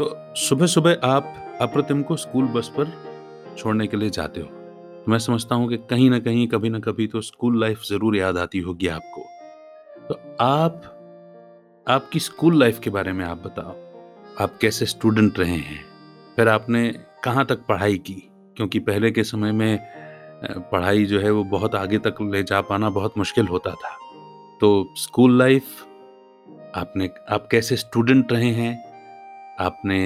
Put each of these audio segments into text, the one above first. तो सुबह सुबह आप अप्रतिम को स्कूल बस पर छोड़ने के लिए जाते हो। तो मैं समझता हूँ कि कहीं ना कहीं कभी ना कभी तो स्कूल लाइफ ज़रूर याद आती होगी आपको। तो आप आपकी स्कूल लाइफ के बारे में आप बताओ, आप कैसे स्टूडेंट रहे हैं, फिर आपने कहाँ तक पढ़ाई की, क्योंकि पहले के समय में पढ़ाई जो है वो बहुत आगे तक ले जा पाना बहुत मुश्किल होता था। तो स्कूल लाइफ आपने, आप कैसे स्टूडेंट रहे हैं, आपने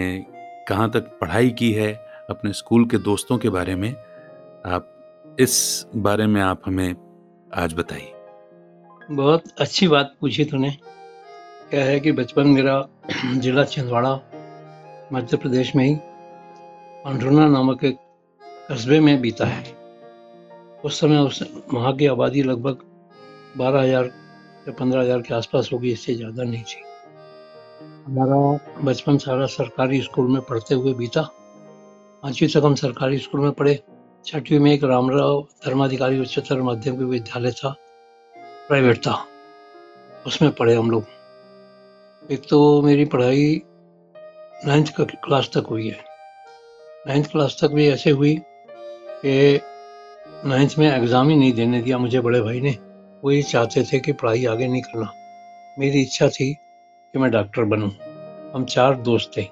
कहाँ तक पढ़ाई की है, अपने स्कूल के दोस्तों के बारे में आप, इस बारे में आप हमें आज बताइए। बहुत अच्छी बात पूछी तूने। क्या है कि बचपन मेरा जिला छिंदवाड़ा मध्य प्रदेश में ही अंडरुना नामक एक कस्बे में बीता है। उस समय उस वहाँ की आबादी लगभग 12,000 या 15,000 के आसपास होगी, इससे ज़्यादा नहीं थी। हमारा बचपन सारा सरकारी स्कूल में पढ़ते हुए बीता। 5वीं तक हम सरकारी स्कूल में पढ़े। 6वीं में एक रामराव धर्माधिकारी उच्चतर माध्यमिक विद्यालय था, प्राइवेट था, उसमें पढ़े हम लोग। एक तो मेरी पढ़ाई 9th क्लास तक हुई है। 9th क्लास तक भी ऐसे हुई कि 9th में एग्ज़ाम ही नहीं देने दिया मुझे बड़े भाई ने। वो ये चाहते थे कि पढ़ाई आगे नहीं करना। मेरी इच्छा थी कि मैं डॉक्टर बनूं। हम 4 दोस्त थे,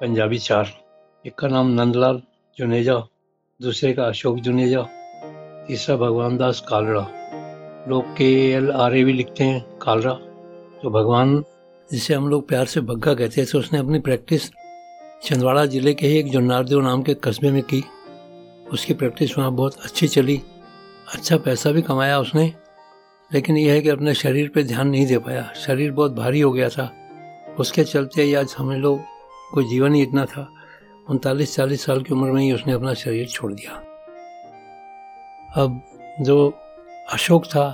पंजाबी 4। एक का नाम नंदलाल जुनेजा, दूसरे का अशोक जुनेजा, तीसरा भगवान दास कालरा। लोग KLRA भी लिखते हैं, कालरा। तो भगवान, जिसे हम लोग प्यार से भग्गा कहते थे, उसने अपनी प्रैक्टिस छिंदवाड़ा ज़िले के ही एक जुन्नारदेव नाम के कस्बे में की। उसकी प्रैक्टिस वहाँ बहुत अच्छी चली, अच्छा पैसा भी कमाया उसने। लेकिन यह है कि अपने शरीर पे ध्यान नहीं दे पाया। शरीर बहुत भारी हो गया था, उसके चलते ही आज हमें लोग को जीवन ही इतना था। 39-40 साल की उम्र में ही उसने अपना शरीर छोड़ दिया। अब जो अशोक था,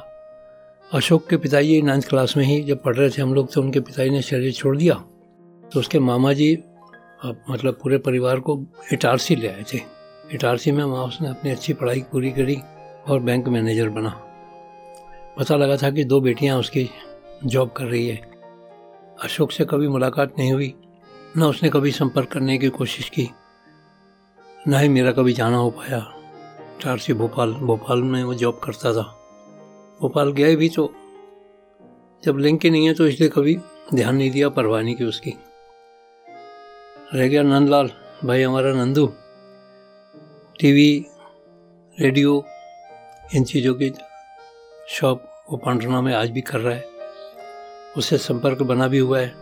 अशोक के पिताजी 9th क्लास में ही जब पढ़ रहे थे हम लोग, तो उनके पिताजी ने शरीर छोड़ दिया। तो उसके मामा जी मतलब पूरे परिवार को इटारसी ले आए थे। इटारसी में वहाँ उसने अपनी अच्छी पढ़ाई पूरी करी और बैंक मैनेजर बना। पता लगा था कि 2 बेटियाँ उसकी जॉब कर रही है। अशोक से कभी मुलाकात नहीं हुई, ना उसने कभी संपर्क करने की कोशिश की, ना ही मेरा कभी जाना हो पाया। इटारसी भोपाल में वो जॉब करता था। भोपाल गए भी तो जब लिंक ही नहीं है तो इसलिए कभी ध्यान नहीं दिया, परवाह नहीं की उसकी। रह गया नंदलाल भाई, हमारा नंदू। टीवी, रेडियो, इन चीज़ों की शॉप वो पांड्रना में आज भी कर रहा है। उससे संपर्क बना भी हुआ है,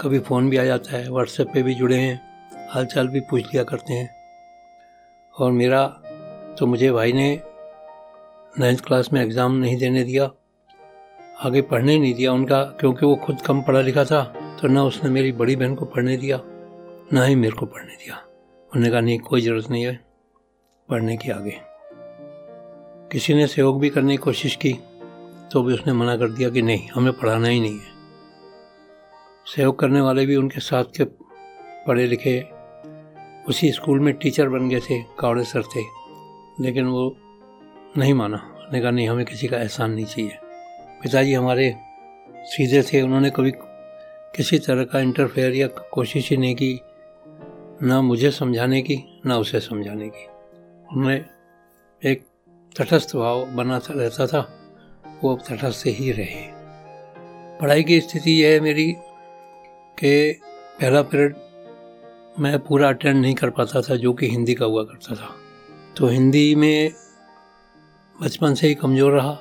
कभी फ़ोन भी आ जाता है, व्हाट्सएप पे भी जुड़े हैं, हालचाल भी पूछ लिया करते हैं। और मेरा तो मुझे भाई ने 9th क्लास में एग्ज़ाम नहीं देने दिया, आगे पढ़ने नहीं दिया उनका, क्योंकि वो खुद कम पढ़ा लिखा था। तो ना उसने मेरी बड़ी बहन को पढ़ने दिया, ना ही मेरे को पढ़ने दिया। उन्होंने कहा नहीं, कोई ज़रूरत नहीं है पढ़ने की। आगे किसी ने सहयोग भी करने की कोशिश की तो भी उसने मना कर दिया कि नहीं, हमें पढ़ाना ही नहीं है। सहयोग करने वाले भी उनके साथ के पढ़े लिखे, उसी स्कूल में टीचर बन गए थे, कावड़े सर थे, लेकिन वो नहीं माना। उसने कहा नहीं, हमें किसी का एहसान नहीं चाहिए। पिताजी हमारे सीधे थे, उन्होंने कभी किसी तरह का इंटरफेयर या कोशिश ही नहीं की, ना मुझे समझाने की ना उसे समझाने की। उनमें एक तटस्थ भाव बना रहता था, वो अब तटस्थ से ही रहे। पढ़ाई की स्थिति यह है मेरी कि पहला पीरियड मैं पूरा अटेंड नहीं कर पाता था, जो कि हिंदी का हुआ करता था। तो हिंदी में बचपन से ही कमज़ोर रहा।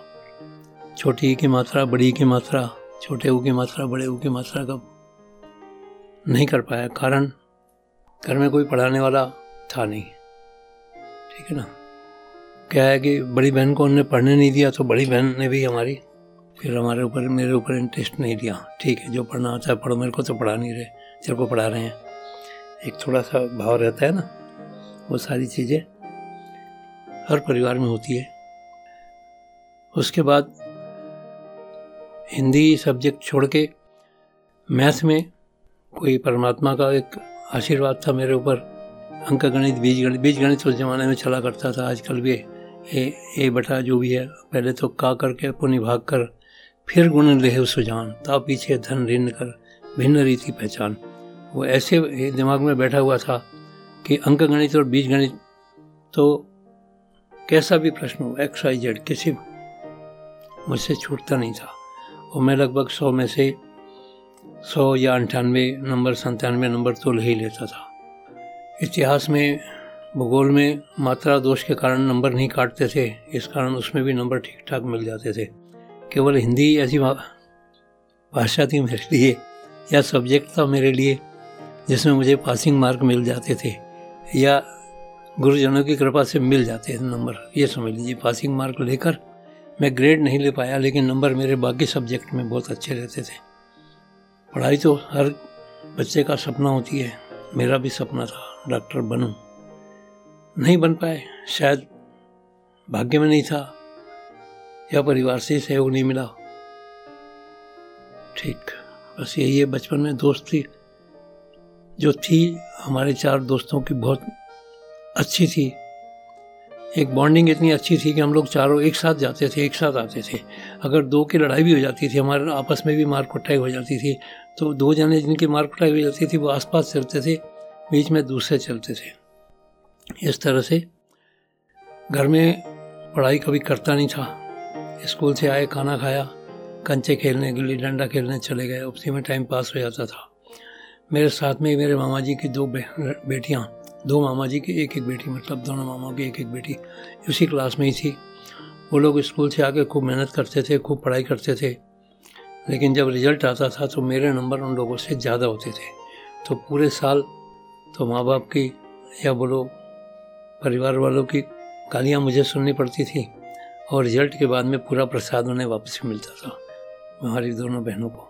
छोटी ई की मात्रा, बड़ी ई की मात्रा, छोटे ऊ की मात्रा, बड़े ऊ की मात्रा का नहीं कर पाया। कारण घर में कोई पढ़ाने वाला था नहीं, ठीक है ना। क्या है कि बड़ी बहन को उन्होंने पढ़ने नहीं दिया, तो बड़ी बहन ने भी हमारी फिर हमारे ऊपर, मेरे ऊपर इंटरेस्ट नहीं दिया। ठीक है, जो पढ़ना आता है पढ़ो, मेरे को तो पढ़ा नहीं रहे, तेरे को पढ़ा रहे हैं, एक थोड़ा सा भाव रहता है ना। वो सारी चीज़ें हर परिवार में होती है। उसके बाद हिंदी सब्जेक्ट छोड़ के मैथ में कोई परमात्मा का एक आशीर्वाद था मेरे ऊपर। अंक गणित, बीज गणित उस ज़माने में चला करता था। आजकल भी ए बटा जो भी है, पहले तो का करके पुनि भाग कर, फिर गुण लेह सुजान, ता पीछे धन ऋण कर, भिन्न रीति पहचान। वो ऐसे दिमाग में बैठा हुआ था कि अंक गणित और बीज गणित तो कैसा भी प्रश्न हो एक्स वाई जेड किसी मुझसे छूटता नहीं था। और मैं लगभग 100 में से 100 या 97 नंबर तो ले ही लेता था। इतिहास में भूगोल में मात्रा दोष के कारण नंबर नहीं काटते थे, इस कारण उसमें भी नंबर ठीक ठाक मिल जाते थे। केवल हिंदी ऐसी भाषा थी मेरे लिए या सब्जेक्ट था मेरे लिए जिसमें मुझे पासिंग मार्क मिल जाते थे या गुरुजनों की कृपा से मिल जाते थे नंबर, ये समझ लीजिए। पासिंग मार्क लेकर मैं ग्रेड नहीं ले पाया लेकिन नंबर मेरे बाकी सब्जेक्ट में बहुत अच्छे रहते थे। पढ़ाई तो हर बच्चे का सपना होती है, मेरा भी सपना था डॉक्टर बनूं, नहीं बन पाए, शायद भाग्य में नहीं था या परिवार से सहयोग नहीं मिला। ठीक, बस यही है। बचपन में दोस्ती जो थी हमारे 4 दोस्तों की बहुत अच्छी थी, एक बॉन्डिंग इतनी अच्छी थी कि हम लोग चारों एक साथ जाते थे एक साथ आते थे। अगर 2 की लड़ाई भी हो जाती थी, हमारे आपस में भी मार कुटाई हो जाती थी, तो 2 जने जिनकी मार कुटाई हो जाती थी वो आसपास चलते थे, बीच में दूसरे चलते थे। इस तरह से घर में पढ़ाई कभी करता नहीं था, स्कूल से आए खाना खाया, कंचे खेलने, गिल्ली डंडा खेलने चले गए, उसी में टाइम पास हो जाता था। मेरे साथ में मेरे मामा जी की 2 बेटियाँ, 2 मामा जी की एक एक बेटी, मतलब दोनों मामाओं की एक एक बेटी उसी क्लास में ही थी। वो लोग स्कूल से आके खूब मेहनत करते थे, खूब पढ़ाई करते थे, लेकिन जब रिजल्ट आता था तो मेरे नंबर उन लोगों से ज़्यादा होते थे। तो पूरे साल तो माँ बाप की या बोलो परिवार वालों की गालियाँ मुझे सुननी पड़ती थी और रिजल्ट के बाद में पूरा प्रसाद उन्हें वापस मिलता था, हमारी दोनों बहनों को।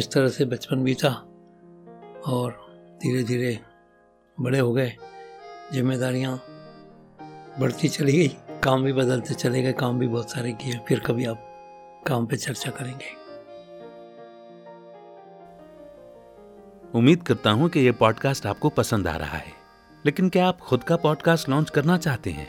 इस तरह से बचपन बीता और धीरे धीरे बड़े हो गए, जिम्मेदारियाँ बढ़ती चली गई, काम भी बदलते चले गए, काम भी बहुत सारे किए, फिर कभी आप काम पे चर्चा करेंगे। उम्मीद करता हूँ कि ये पॉडकास्ट आपको पसंद आ रहा है, लेकिन क्या आप खुद का पॉडकास्ट लॉन्च करना चाहते हैं